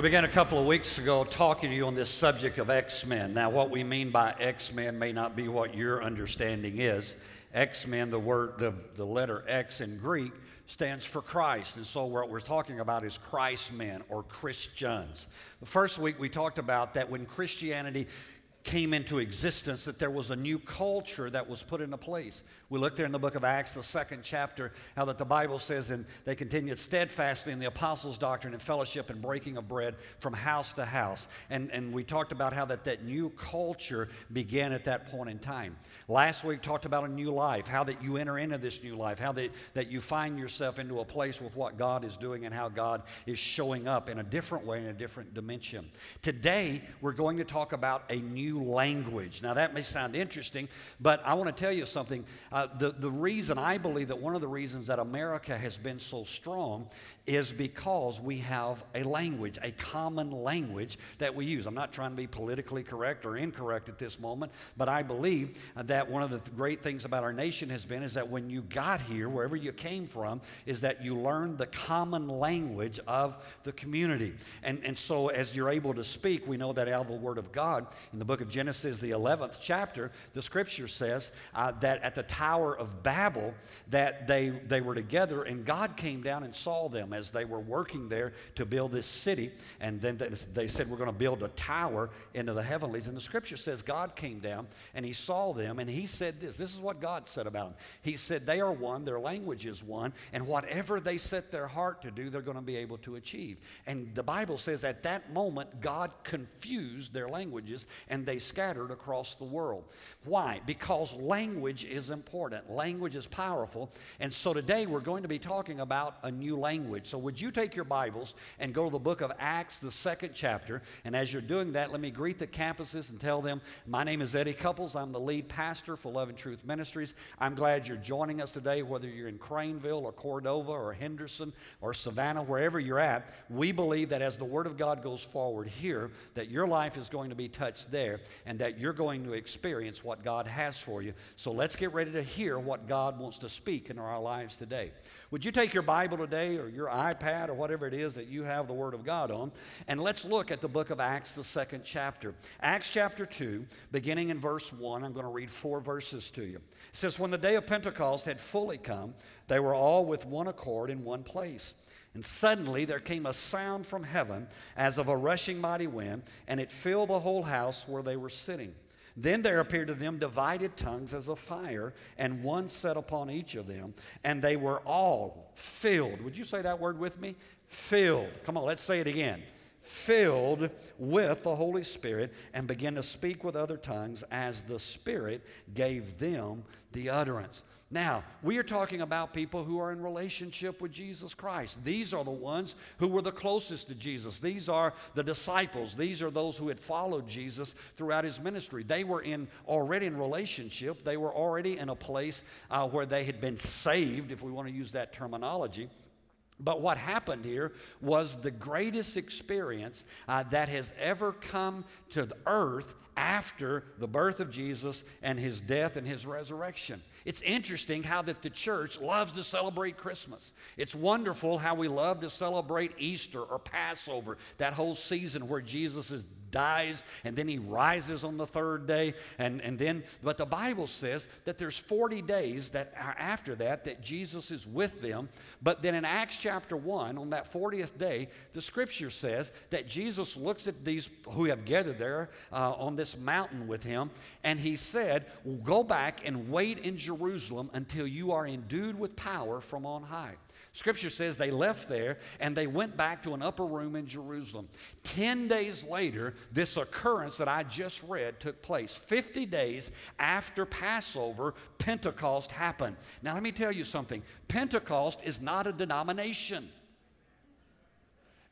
We began a couple of weeks ago talking to you on this subject of X-Men. Now, what we mean by X-Men may not be what your understanding is. X-Men, the word, the letter X in Greek, stands for Christ. And so what we're talking about is Christ-men or Christians. The first week we talked about that when Christianity came into existence, that there was a new culture that was put into place. We looked there in the book of Acts, the second chapter, how that the Bible says, and they continued steadfastly in the apostles' doctrine and fellowship and breaking of bread from house to house. And we talked about how that new culture began at that point in time. Last week talked about a new life, how that you enter into this new life, how that you find yourself into a place with what God is doing and how God is showing up in a different way, in a different dimension. Today, we're going to talk about a new language. Now that may sound interesting, but I want to tell you something. The reason I believe that one of the reasons that America has been so strong is because we have a language, a common language that we use. I'm not trying to be politically correct or incorrect at this moment, but I believe that one of the great things about our nation has been is that when you got here, wherever you came from, is that you learned the common language of the community. And so as you're able to speak, we know that out of the Word of God, in the book of Genesis, the 11th chapter, the scripture says that at the Tower of Babel that they were together, and God came down and saw them as they were working there to build this city, and then they said, we're going to build a tower into the heavenlies. And the scripture says God came down and he saw them, and he said this is what God said about them. He said, they are one, their language is one, and whatever they set their heart to do, they're going to be able to achieve. And the Bible says at that moment God confused their languages, and they scattered across the world. Why? Because language is important. Language is powerful. And so today we're going to be talking about a new language. So would you take your Bibles and go to the book of Acts, the second chapter. And as you're doing that, let me greet the campuses and tell them, my name is Eddie Couples. I'm the lead pastor for Love and Truth Ministries. I'm glad you're joining us today, whether you're in Craneville or Cordova or Henderson or Savannah, wherever you're at. We believe that as the Word of God goes forward here, that your life is going to be touched there, and that you're going to experience what God has for you. So let's get ready to hear what God wants to speak into our lives today. Would you take your Bible today or your iPad or whatever it is that you have the Word of God on, and let's look at the book of Acts, the second chapter. Acts chapter 2, beginning in verse 1, I'm going to read 4 verses to you. It says, when the day of Pentecost had fully come, they were all with one accord in one place. And suddenly there came a sound from heaven as of a rushing mighty wind, and it filled the whole house where they were sitting. Then there appeared to them divided tongues as of fire, and one set upon each of them, and they were all filled. Would you say that word with me? Filled. Come on, let's say it again. Filled with the Holy Spirit, and began to speak with other tongues as the Spirit gave them the utterance. Now, we are talking about people who are in relationship with Jesus Christ. These are the ones who were the closest to Jesus. These are the disciples. These are those who had followed Jesus throughout his ministry. They were already in relationship. They were already in a place where they had been saved, if we want to use that terminology. But what happened here was the greatest experience that has ever come to the earth after the birth of Jesus and his death and his resurrection. It's interesting how that the church loves to celebrate Christmas. It's wonderful how we love to celebrate Easter or Passover, that whole season where Jesus dies and then he rises on the third day. But the Bible says that there's 40 days that are after that Jesus is with them. But then in Acts chapter 1, on that 40th day, the scripture says that Jesus looks at these who have gathered there on this mountain with him, and he said, go back and wait in Jerusalem until you are endued with power from on high. Scripture says they left there and they went back to an upper room in Jerusalem. 10 days later, this occurrence that I just read took place. 50 days after Passover, Pentecost happened. Now let me tell you something. Pentecost is not a denomination.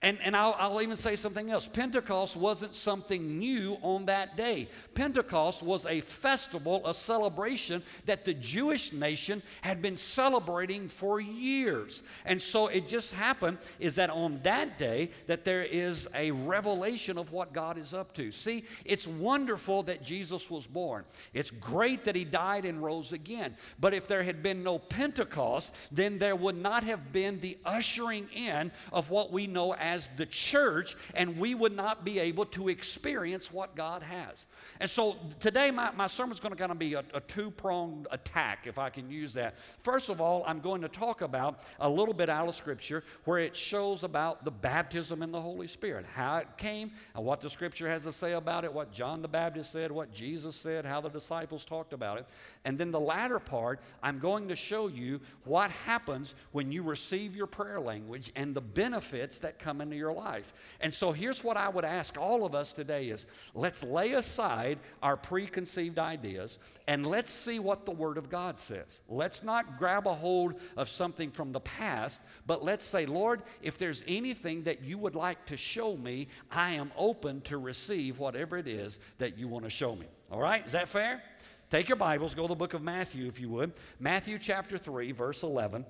And I'll even say something else. Pentecost wasn't something new on that day. Pentecost was a festival, a celebration that the Jewish nation had been celebrating for years. And so it just happened is that on that day that there is a revelation of what God is up to. See, it's wonderful that Jesus was born. It's great that he died and rose again. But if there had been no Pentecost, then there would not have been the ushering in of what we know as as the church, and we would not be able to experience what God has. And so today my sermon's going to kind of be a two-pronged attack, if I can use that. First of all, I'm going to talk about a little bit out of Scripture where it shows about the baptism in the Holy Spirit, how it came, and what the Scripture has to say about it, what John the Baptist said, what Jesus said, how the disciples talked about it. And then the latter part, I'm going to show you what happens when you receive your prayer language and the benefits that come into your life. And so here's what I would ask all of us today is, let's lay aside our preconceived ideas and let's see what the Word of God says. Let's not grab a hold of something from the past, but let's say, Lord, if there's anything that you would like to show me, I am open to receive whatever it is that you want to show me. All right? Is that fair? Take your Bibles, go to the book of Matthew, if you would. Matthew chapter 3, verse 11.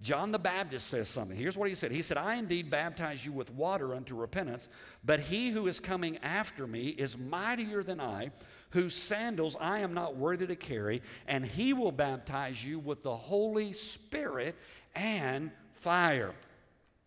John the Baptist says something. Here's what he said. He said, I indeed baptize you with water unto repentance, but he who is coming after me is mightier than I, whose sandals I am not worthy to carry, and he will baptize you with the Holy Spirit and fire.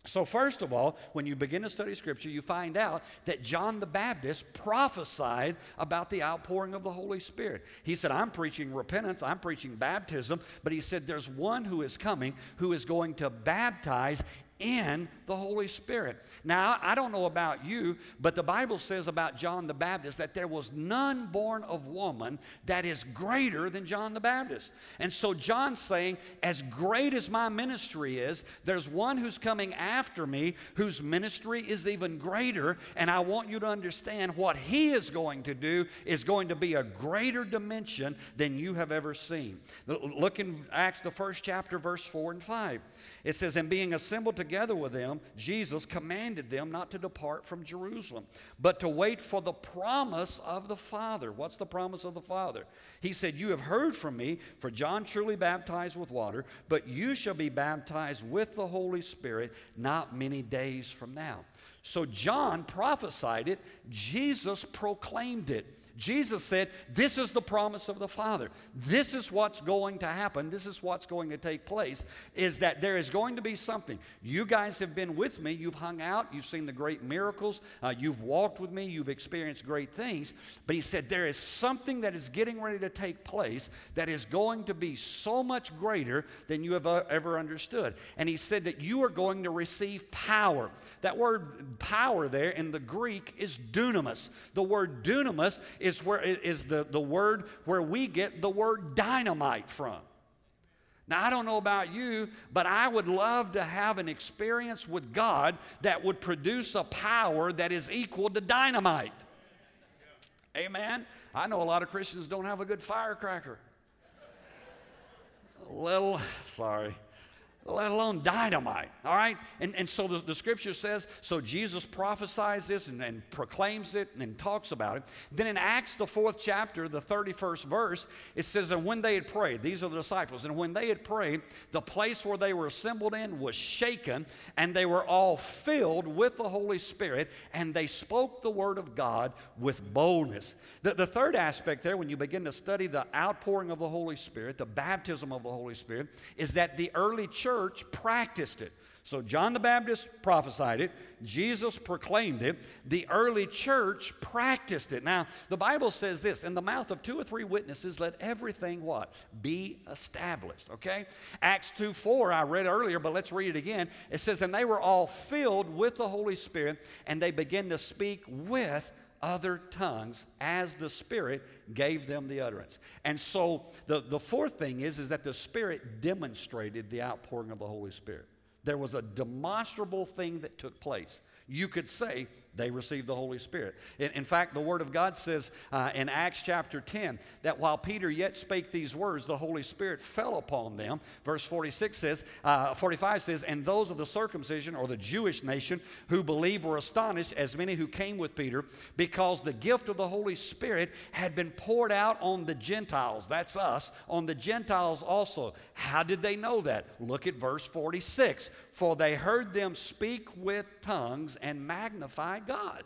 So first of all, when you begin to study Scripture, you find out that John the Baptist prophesied about the outpouring of the Holy Spirit. He said, I'm preaching repentance, I'm preaching baptism, but he said there's one who is coming who is going to baptize in the Holy Spirit. Now, I don't know about you, but the Bible says about John the Baptist that there was none born of woman that is greater than John the Baptist. And so John's saying, as great as my ministry is, there's one who's coming after me whose ministry is even greater, and I want you to understand what he is going to do is going to be a greater dimension than you have ever seen. Look in Acts, the first chapter, verse 4 and 5. It says, and being assembled together with them, Jesus commanded them not to depart from Jerusalem, but to wait for the promise of the Father. What's the promise of the Father? He said, you have heard from me, for John truly baptized with water, but you shall be baptized with the Holy Spirit not many days from now. So John prophesied it, Jesus proclaimed it. Jesus said, this is the promise of the Father. This is what's going to happen. This is what's going to take place, is that there is going to be something. You guys have been with me. You've hung out. You've seen the great miracles. You've walked with me. You've experienced great things. But he said, there is something that is getting ready to take place that is going to be so much greater than you have ever understood. And he said that you are going to receive power. That word power there in the Greek is dunamis. The word dunamis is the word where we get the word dynamite from. Now, I don't know about you, but I would love to have an experience with God that would produce a power that is equal to dynamite. Amen? I know a lot of Christians don't have a good firecracker. Let alone dynamite, all right? And so the Scripture says, so Jesus prophesies this and proclaims it and talks about it. Then in Acts, the 4th chapter, the 31st verse, it says, and when they had prayed, these are the disciples, and when they had prayed, the place where they were assembled in was shaken, and they were all filled with the Holy Spirit, and they spoke the word of God with boldness. The third aspect there, when you begin to study the outpouring of the Holy Spirit, the baptism of the Holy Spirit, is that the early church practiced it. So John the Baptist prophesied it. Jesus proclaimed it. The early church practiced it. Now, the Bible says this, in the mouth of two or three witnesses, let everything what? Be established, okay? Acts 2:4, I read earlier, but let's read it again. It says, and they were all filled with the Holy Spirit, and they began to speak with other tongues as the Spirit gave them the utterance. And so the fourth thing is that the Spirit demonstrated the outpouring of the Holy Spirit. There was a demonstrable thing that took place. You could say they received the Holy Spirit. In fact, the Word of God says in Acts chapter 10 that while Peter yet spake these words, the Holy Spirit fell upon them. Verse 45 says, and those of the circumcision, or the Jewish nation, who believed were astonished, as many who came with Peter, because the gift of the Holy Spirit had been poured out on the Gentiles. That's us, on the Gentiles also. How did they know that? Look at verse 46. For they heard them speak with tongues and magnify God.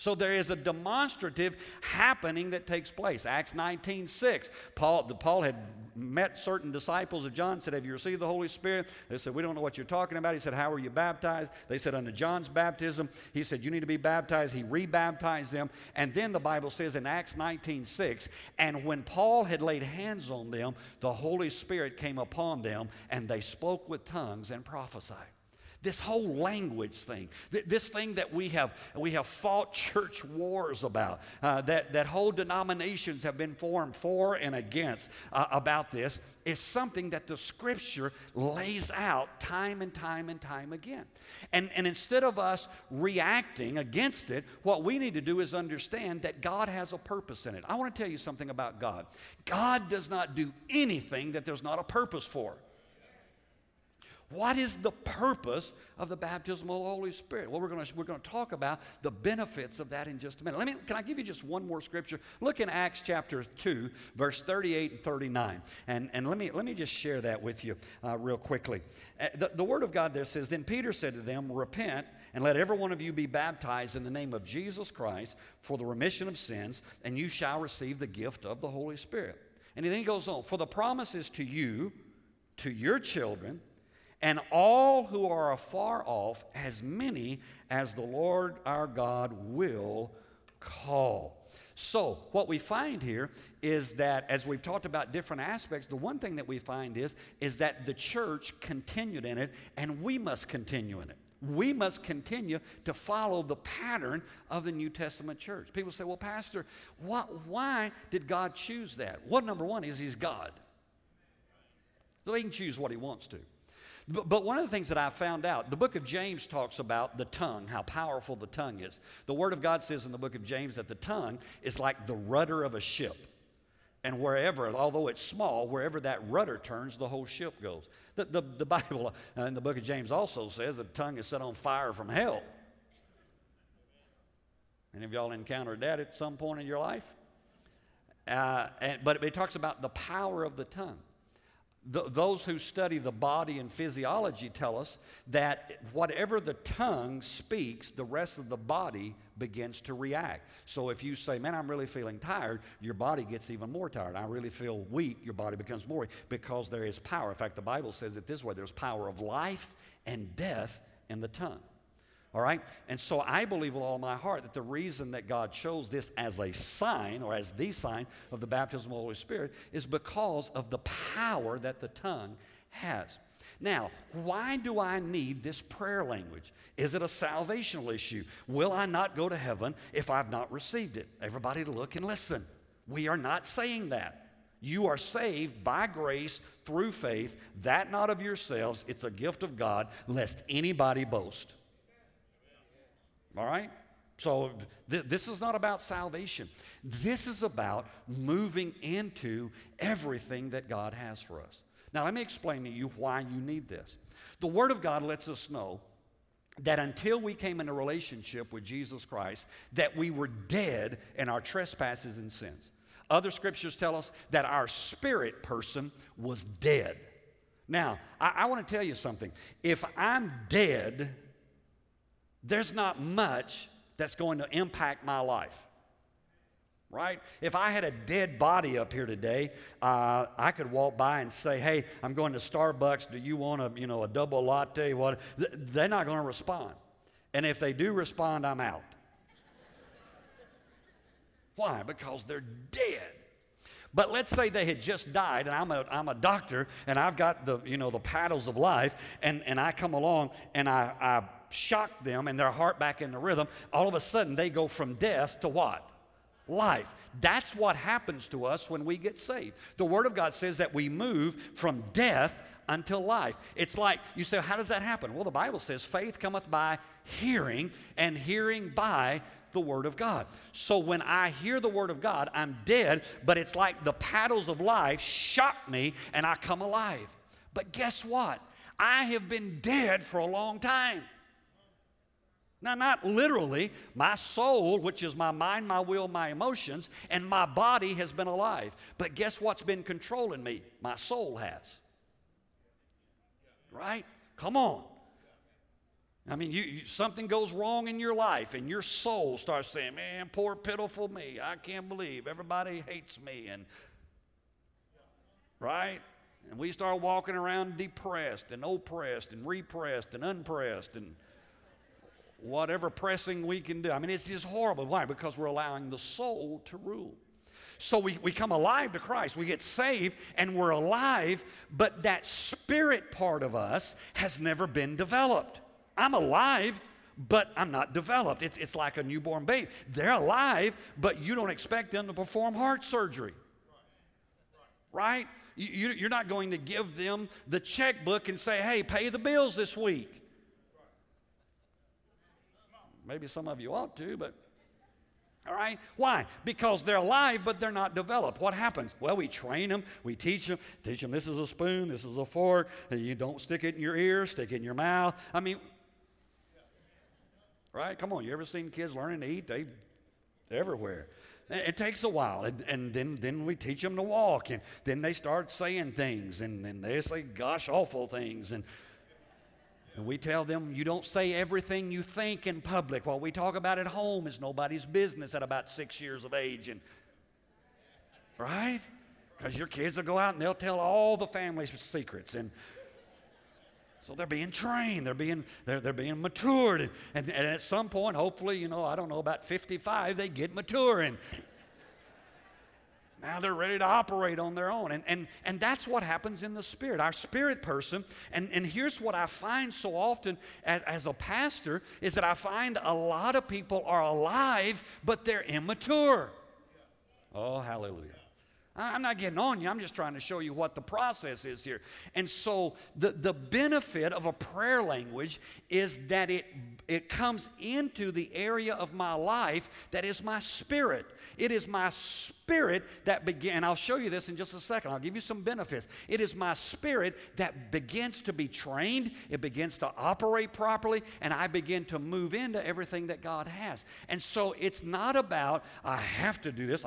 So there is a demonstrative happening that takes place. Acts 19:6. Paul had met certain disciples of John, said, "Have you received the Holy Spirit?" They said, "We don't know what you're talking about." He said, "How were you baptized?" They said, "Under John's baptism." He said, "You need to be baptized." He rebaptized them. And then the Bible says in Acts 19:6, and when Paul had laid hands on them, the Holy Spirit came upon them, and they spoke with tongues and prophesied. This whole language thing, this thing that we have fought church wars about, that whole denominations have been formed for and against about this, is something that the Scripture lays out time and time and time again. And instead of us reacting against it, what we need to do is understand that God has a purpose in it. I want to tell you something about God. God does not do anything that there's not a purpose for. What is the purpose of the baptism of the Holy Spirit? Well, we're going to talk about the benefits of that in just a minute. Can I give you just one more scripture? Look in Acts chapter 2, verse 38 and 39. And let me just share that with you real quickly. The Word of God there says, "Then Peter said to them, 'Repent and let every one of you be baptized in the name of Jesus Christ for the remission of sins, and you shall receive the gift of the Holy Spirit.'" And then he goes on, "For the promise is to you, to your children, and all who are afar off, as many as the Lord our God will call." So what we find here is that, as we've talked about different aspects, the one thing that we find is that the church continued in it, and we must continue in it. We must continue to follow the pattern of the New Testament church. People say, "Well, Pastor, why did God choose that?" Well, number one is He's God. So He can choose what He wants to. But one of the things that I found out, the book of James talks about the tongue, how powerful the tongue is. The Word of God says in the book of James that the tongue is like the rudder of a ship. And wherever, although it's small, wherever that rudder turns, the whole ship goes. The Bible in the book of James also says that the tongue is set on fire from hell. And if y'all encountered that at some point in your life? But it talks about the power of the tongue. Those who study the body and physiology tell us that whatever the tongue speaks, the rest of the body begins to react. So if you say, "Man, I'm really feeling tired," your body gets even more tired. "I really feel weak," your body becomes more weak, because there is power. In fact, the Bible says it this way: there's power of life and death in the tongue. All right? And so I believe with all my heart that the reason that God chose this as a sign, or as the sign of the baptism of the Holy Spirit, is because of the power that the tongue has. Now, why do I need this prayer language? Is it a salvational issue? Will I not go to heaven if I've not received it? Everybody look and listen. We are not saying that. You are saved by grace through faith, that not of yourselves. It's a gift of God, lest anybody boast. All right? So this is not about salvation. This is about moving into everything that God has for us. Now, let me explain to you why you need this. The Word of God lets us know that until we came into relationship with Jesus Christ, that we were dead in our trespasses and sins. Other scriptures tell us that our spirit person was dead. Now, I want to tell you something. If I'm dead, there's not much that's going to impact my life, right? If I had a dead body up here today, I could walk by and say, "Hey, I'm going to Starbucks. Do you want a double latte?" What? They're not going to respond. And if they do respond, I'm out. Why? Because they're dead. But let's say they had just died, and I'm a doctor, and I've got the paddles of life, and I come along and I shock them and their heart back into rhythm. All of a sudden they go from death to what? Life. That's what happens to us when we get saved. The Word of God says that we move from death until life. It's like, you say, "How does that happen?" Well, the Bible says faith cometh by hearing, and hearing by the Word of God. So when I hear the Word of God, I'm dead, but it's like the paddles of life shock me and I come alive. But guess what? I have been dead for a long time. Now, not literally. My soul, which is my mind, my will, my emotions, and my body has been alive. But guess what's been controlling me? My soul has. Right? Come on. I mean, something goes wrong in your life, and your soul starts saying, man, poor, pitiful me. I can't believe everybody hates me. And right? And we start walking around depressed and oppressed and repressed and unpressed and whatever pressing we can do. I mean, it's just horrible. Why? Because we're allowing the soul to rule. So we come alive to Christ. We get saved and we're alive, but that spirit part of us has never been developed. I'm alive, but I'm not developed. It's like a newborn baby. They're alive, but you don't expect them to perform heart surgery. Right? You're not going to give them the checkbook and say, hey, pay the bills this week. Maybe some of you ought to, but all right? Why? Because they're alive, but they're not developed. What happens? Well, we train them. We teach them this is a spoon, this is a fork. You don't stick it in your ear, stick it in your mouth. I mean, right? Come on. You ever seen kids learning to eat? They're everywhere. It takes a while, and then we teach them to walk, and then they start saying things, and they say gosh awful things, and we tell them you don't say everything you think in public. What we talk about at home is nobody's business at about 6 years of age, and right? Because your kids will go out and they'll tell all the family's secrets, and so they're being trained, they're being matured, and at some point, hopefully, I don't know, about 55, they get mature, and now they're ready to operate on their own, and that's what happens in the spirit, our spirit person, and here's what I find so often as a pastor, is that I find a lot of people are alive, but they're immature. Oh, hallelujah. I'm not getting on you. I'm just trying to show you what the process is here. And so the benefit of a prayer language is that it comes into the area of my life that is my spirit. It is my spirit that begins. I'll show you this in just a second. I'll give you some benefits. It is my spirit that begins to be trained. It begins to operate properly, and I begin to move into everything that God has. And so it's not about I have to do this.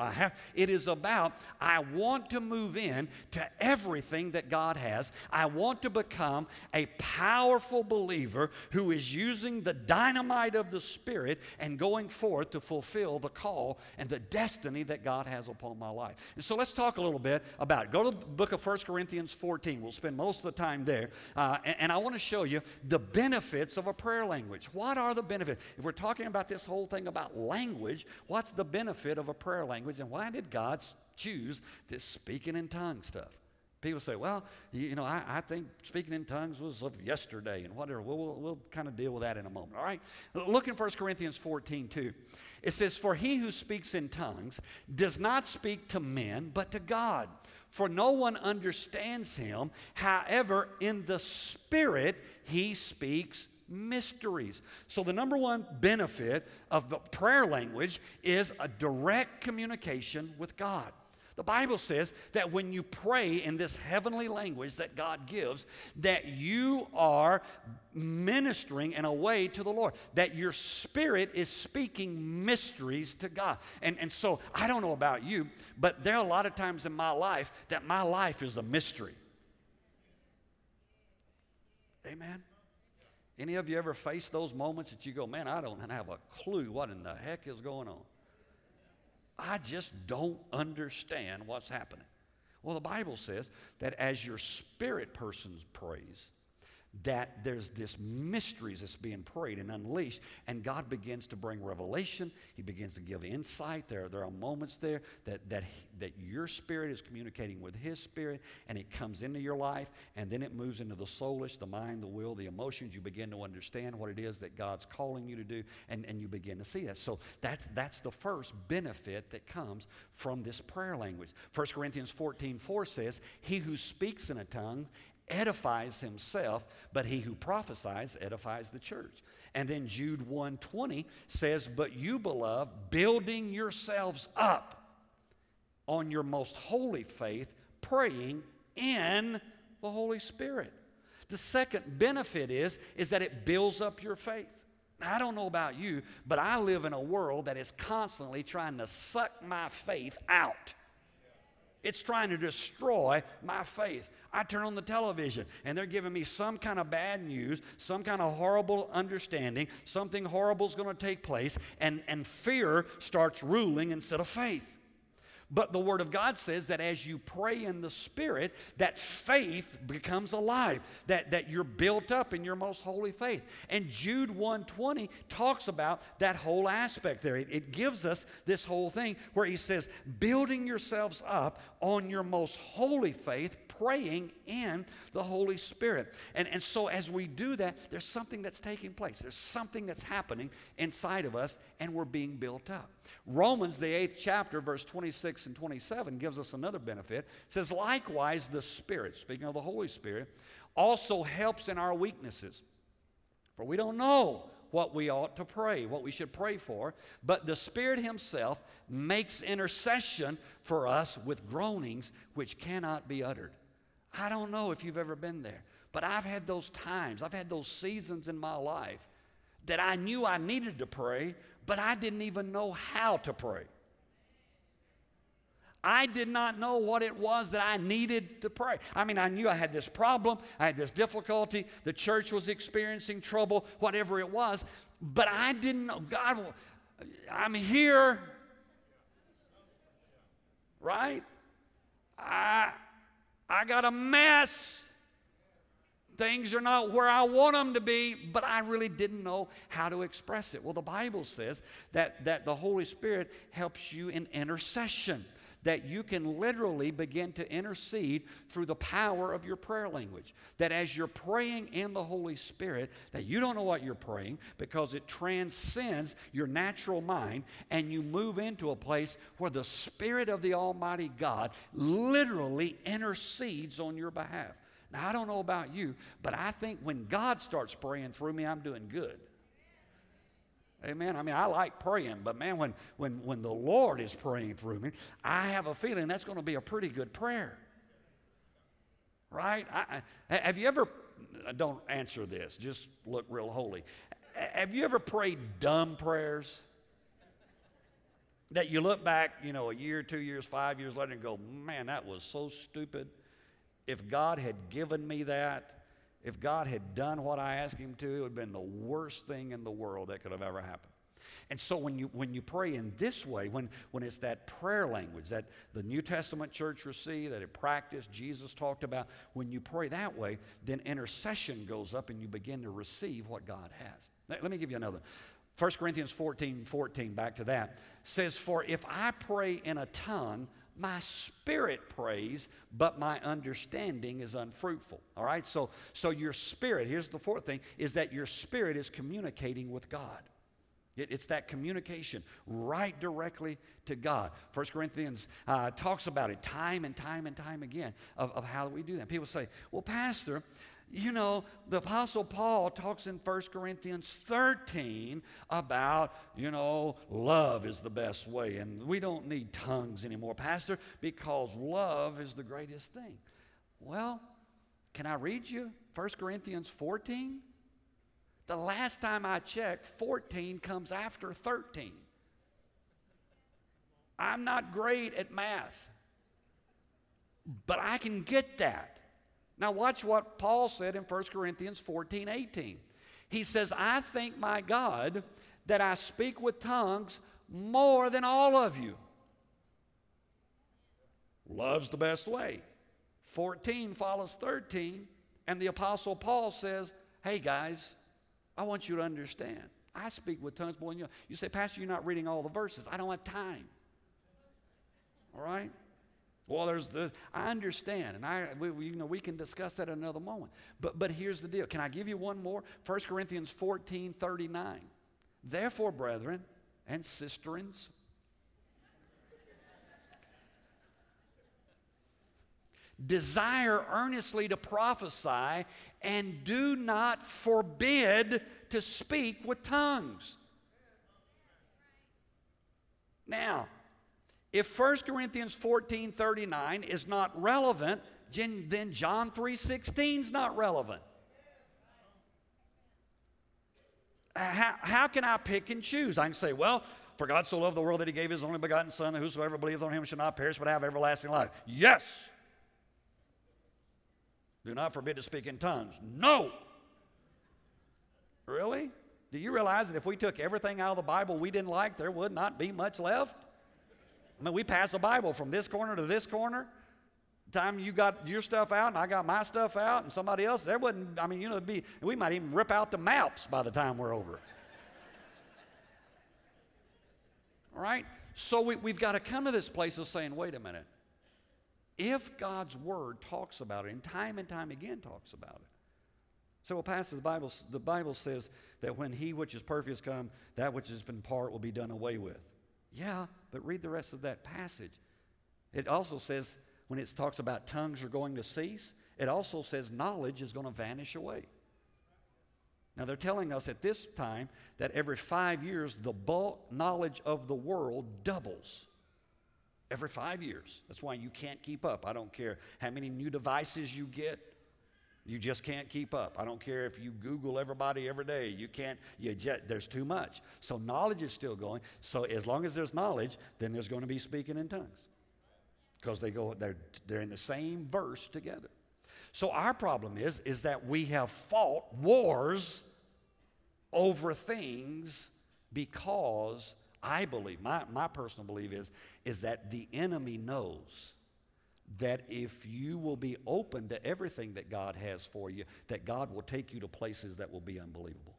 It is about I want to move in to everything that God has. I want to become a powerful believer who is using the dynamite of the Spirit and going forth to fulfill the call and the destiny that God has upon my life. And so let's talk a little bit about it. Go to the book of 1 Corinthians 14. We'll spend most of the time there. And I want to show you the benefits of a prayer language. What are the benefits? If we're talking about this whole thing about language, what's the benefit of a prayer language, and why did God choose this speaking in tongues stuff? People say, well, I think speaking in tongues was of yesterday and whatever. We'll kind of deal with that in a moment, all right? Look in 1 Corinthians 14, too. It says, for he who speaks in tongues does not speak to men but to God, for no one understands him. However, in the Spirit he speaks mysteries. So the number one benefit of the prayer language is a direct communication with God. The Bible says that when you pray in this heavenly language that God gives, that you are ministering in a way to the Lord, that your spirit is speaking mysteries to God. And so I don't know about you, but there are a lot of times in my life that my life is a mystery. Amen? Any of you ever face those moments that you go, man, I don't have a clue what in the heck is going on? I just don't understand what's happening. Well, the Bible says that as your spirit person prays, that there's this mysteries that's being prayed and unleashed, and God begins to bring revelation. He begins to give insight. There are moments there that your spirit is communicating with His spirit, and it comes into your life, and then it moves into the soulish, the mind, the will, the emotions. You begin to understand what it is that God's calling you to do, and you begin to see that. So that's the first benefit that comes from this prayer language. 1 Corinthians 14:4 says, he who speaks in a tongue edifies himself, but he who prophesies edifies the church. And then Jude 1:20 says, but you, beloved, building yourselves up on your most holy faith, praying in the Holy Spirit. The second benefit is that it builds up your faith. Now, I don't know about you, but I live in a world that is constantly trying to suck my faith out. It's trying to destroy my faith. I turn on the television, and they're giving me some kind of bad news, some kind of horrible understanding, something horrible is going to take place, and fear starts ruling instead of faith. But the Word of God says that as you pray in the Spirit, that faith becomes alive, that you're built up in your most holy faith. And Jude 1:20 talks about that whole aspect there. It gives us this whole thing where he says, building yourselves up on your most holy faith, praying in the Holy Spirit. And so as we do that, there's something that's taking place. There's something that's happening inside of us, and we're being built up. Romans, the 8th chapter, verse 26 and 27 gives us another benefit. It says, likewise, the Spirit, speaking of the Holy Spirit, also helps in our weaknesses. For we don't know what we ought to pray, what we should pray for, but the Spirit Himself makes intercession for us with groanings which cannot be uttered. I don't know if you've ever been there, but I've had those times, I've had those seasons in my life that I knew I needed to pray, but I didn't even know how to pray. I did not know what it was that I needed to pray. I mean, I knew I had this problem, I had this difficulty, the church was experiencing trouble, whatever it was, but I didn't know, God, I'm here, right? I got a mess. Things are not where I want them to be, but I really didn't know how to express it. Well, the Bible says that the Holy Spirit helps you in intercession, that you can literally begin to intercede through the power of your prayer language, that as you're praying in the Holy Spirit, that you don't know what you're praying because it transcends your natural mind, and you move into a place where the Spirit of the Almighty God literally intercedes on your behalf. Now, I don't know about you, but I think when God starts praying through me, I'm doing good. Amen. I mean, I like praying, but man, when the Lord is praying through me, I have a feeling that's going to be a pretty good prayer. Right? Have you ever, don't answer this, just look real holy. Have you ever prayed dumb prayers? That you look back, you know, a year, 2 years, 5 years later and go, man, that was so stupid. If God had given me that, if God had done what I asked Him to, it would have been the worst thing in the world that could have ever happened. And so when you pray in this way, when it's that prayer language that the New Testament church received, that it practiced, Jesus talked about, when you pray that way, then intercession goes up and you begin to receive what God has. Let me give you another. 1 Corinthians 14:14, back to that, says, for if I pray in a tongue, my spirit prays, but my understanding is unfruitful. All right? So your spirit, here's the fourth thing, is that your spirit is communicating with God. It's that communication right directly to God. 1 Corinthians talks about it time and time and time again of how we do that. People say, well, Pastor, you know, the Apostle Paul talks in 1 Corinthians 13 about, you know, love is the best way, and we don't need tongues anymore, Pastor, because love is the greatest thing. Well, can I read you 1 Corinthians 14? The last time I checked, 14 comes after 13. I'm not great at math, but I can get that. Now watch what Paul said in 1 Corinthians 14:18. He says, I thank my God that I speak with tongues more than all of you. Love's the best way. 14 follows 13, and the Apostle Paul says, hey guys, I want you to understand. I speak with tongues more than you. You say, Pastor, you're not reading all the verses. I don't have time. All right? Well, I understand, and we can discuss that at another moment. But here's the deal. Can I give you one more? 1 Corinthians 14:39. Therefore, brethren and sisterins, desire earnestly to prophesy, and do not forbid to speak with tongues. Now, if 1 Corinthians 14:39 is not relevant, then John 3:16 is not relevant. How can I pick and choose? I can say, well, For God so loved the world that he gave his only begotten Son, that whosoever believeth on him shall not perish but have everlasting life. Yes. Do not forbid to speak in tongues. No. Really? Do you realize that if we took everything out of the Bible we didn't like, there would not be much left? I mean, we pass the Bible from this corner to this corner. The time you got your stuff out and I got my stuff out and somebody else, there wouldn't, I mean, you know, it'd be, we might even rip out the maps by the time we're over. All right? So we've got to come to this place of saying, wait a minute. If God's Word talks about it, and time again talks about it. So, well, Pastor, the Bible says that when he which is perfect has come, that which has been part will be done away with. Yeah, but read the rest of that passage. It also says, when it talks about tongues are going to cease, it also says knowledge is going to vanish away. Now, they're telling us at this time that every 5 years, the bulk knowledge of the world doubles. Every 5 years. That's why you can't keep up. I don't care how many new devices you get. You just can't keep up. I don't care if you Google everybody every day. You can't, there's too much. So knowledge is still going. So as long as there's knowledge, then there's going to be speaking in tongues. Because they're in the same verse together. So our problem is that we have fought wars over things because I believe, my personal belief is that the enemy knows that if you will be open to everything that God has for you, that God will take you to places that will be unbelievable.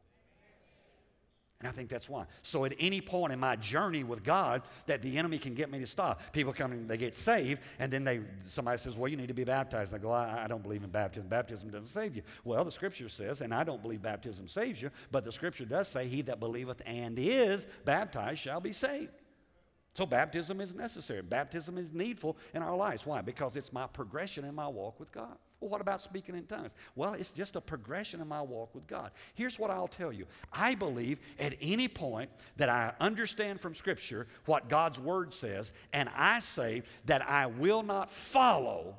And I think that's why. So at any point in my journey with God, that the enemy can get me to stop. People come and they get saved, and then somebody says, well, you need to be baptized. And I go, I don't believe in baptism. Baptism doesn't save you. Well, the Scripture says, and I don't believe baptism saves you, but the Scripture does say, he that believeth and is baptized shall be saved. So baptism is necessary. Baptism is needful in our lives. Why? Because it's my progression in my walk with God. Well, what about speaking in tongues? Well, it's just a progression in my walk with God. Here's what I'll tell you. I believe at any point that I understand from Scripture what God's Word says, and I say that I will not follow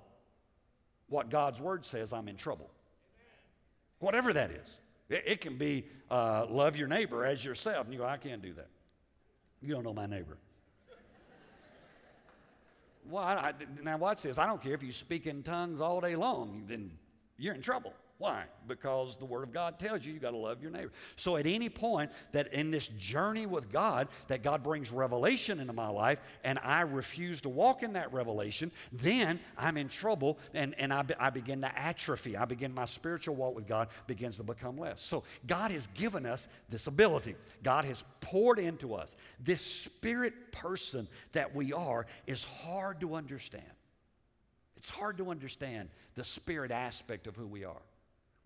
what God's Word says, I'm in trouble. Whatever that is. It can be love your neighbor as yourself. And you go, I can't do that. You don't know my neighbor. Well, now watch this. I don't care if you speak in tongues all day long, then you're in trouble. Why? Because the Word of God tells you got to love your neighbor. So at any point that in this journey with God, that God brings revelation into my life and I refuse to walk in that revelation, then I'm in trouble and I begin to atrophy. I begin my spiritual walk with God begins to become less. So God has given us this ability. God has poured into us. This spirit person that we are is hard to understand. It's hard to understand the spirit aspect of who we are.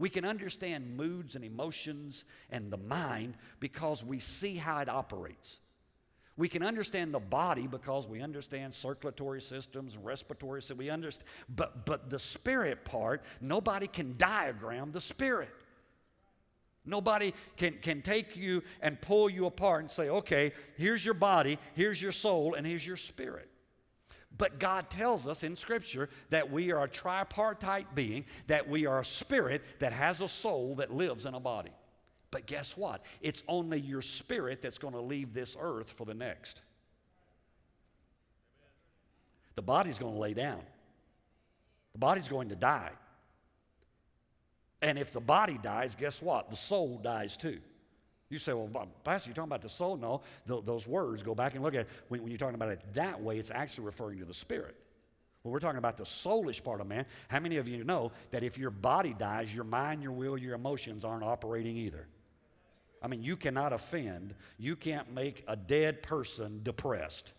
We can understand moods and emotions and the mind because we see how it operates. We can understand the body because we understand circulatory systems, respiratory systems. We understand, but the spirit part, nobody can diagram the spirit. Nobody can take you and pull you apart and say, okay, here's your body, here's your soul, and here's your spirit. But God tells us in Scripture that we are a tripartite being, that we are a spirit that has a soul that lives in a body. But guess what? It's only your spirit that's going to leave this earth for the next. The body's going to lay down. The body's going to die. And if the body dies, guess what? The soul dies too. You say, well, Pastor, you're talking about the soul? No, those words, go back and look at it. When you're talking about it that way, it's actually referring to the spirit. When we're talking about the soulish part of man, how many of you know that if your body dies, your mind, your will, your emotions aren't operating either? I mean, you cannot offend. You can't make a dead person depressed.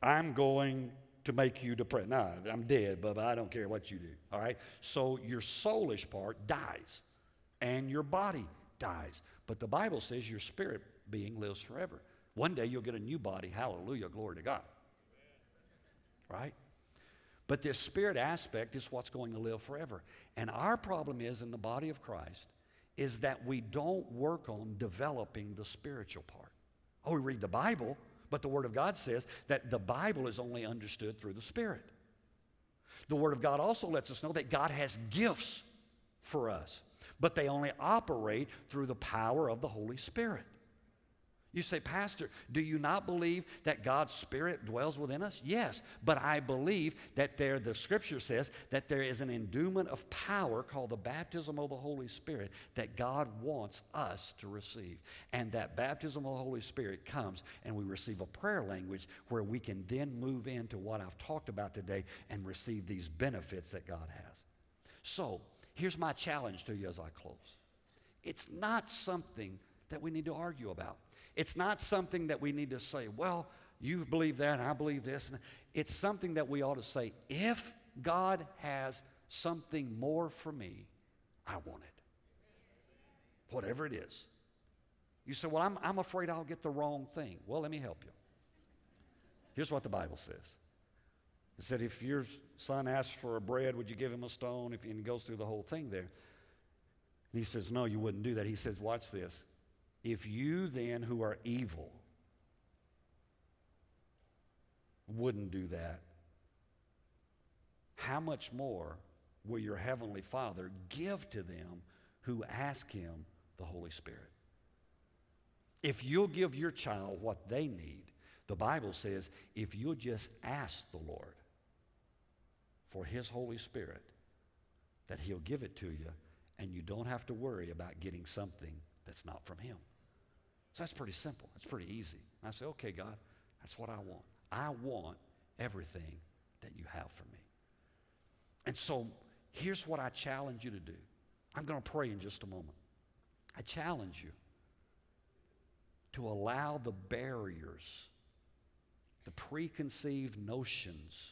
I'm going to make you depressed. No, I'm dead, but I don't care what you do, all right? So your soulish part dies. And your body dies. But the Bible says your spirit being lives forever. One day you'll get a new body. Hallelujah, glory to God. Right? But this spirit aspect is what's going to live forever. And our problem is in the body of Christ is that we don't work on developing the spiritual part. Oh, we read the Bible, but the Word of God says that the Bible is only understood through the Spirit. The Word of God also lets us know that God has gifts for us. But they only operate through the power of the Holy Spirit. You say, Pastor, do you not believe that God's Spirit dwells within us? Yes, but I believe that the Scripture says that there is an endowment of power called the baptism of the Holy Spirit that God wants us to receive. And that baptism of the Holy Spirit comes and we receive a prayer language where we can then move into what I've talked about today and receive these benefits that God has. So, here's my challenge to you as I close. It's not something that we need to argue about. It's not something that we need to say, well, you believe that, and I believe this. It's something that we ought to say, if God has something more for me, I want it. Whatever it is. You say, well, I'm afraid I'll get the wrong thing. Well, let me help you. Here's what the Bible says. It said, if your son asks for a bread, would you give him a stone? And it goes through the whole thing there. And he says, no, you wouldn't do that. He says, watch this. If you then who are evil wouldn't do that, how much more will your heavenly Father give to them who ask him the Holy Spirit? If you'll give your child what they need, the Bible says, if you'll just ask the Lord for his Holy Spirit, that he'll give it to you, and you don't have to worry about getting something that's not from him. So that's pretty simple. That's pretty easy. And I say, okay, God, that's what I want. I want everything that you have for me. And so here's what I challenge you to do. I'm going to pray in just a moment. I challenge you to allow the barriers, the preconceived notions,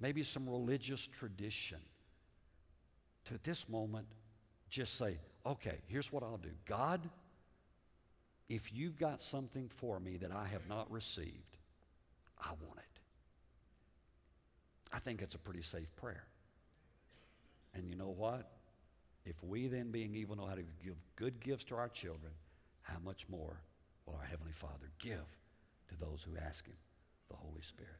maybe some religious tradition, to this moment just say, okay, here's what I'll do. God, if you've got something for me that I have not received, I want it. I think it's a pretty safe prayer. And you know what? If we then, being evil, know how to give good gifts to our children, how much more will our Heavenly Father give to those who ask him the Holy Spirit?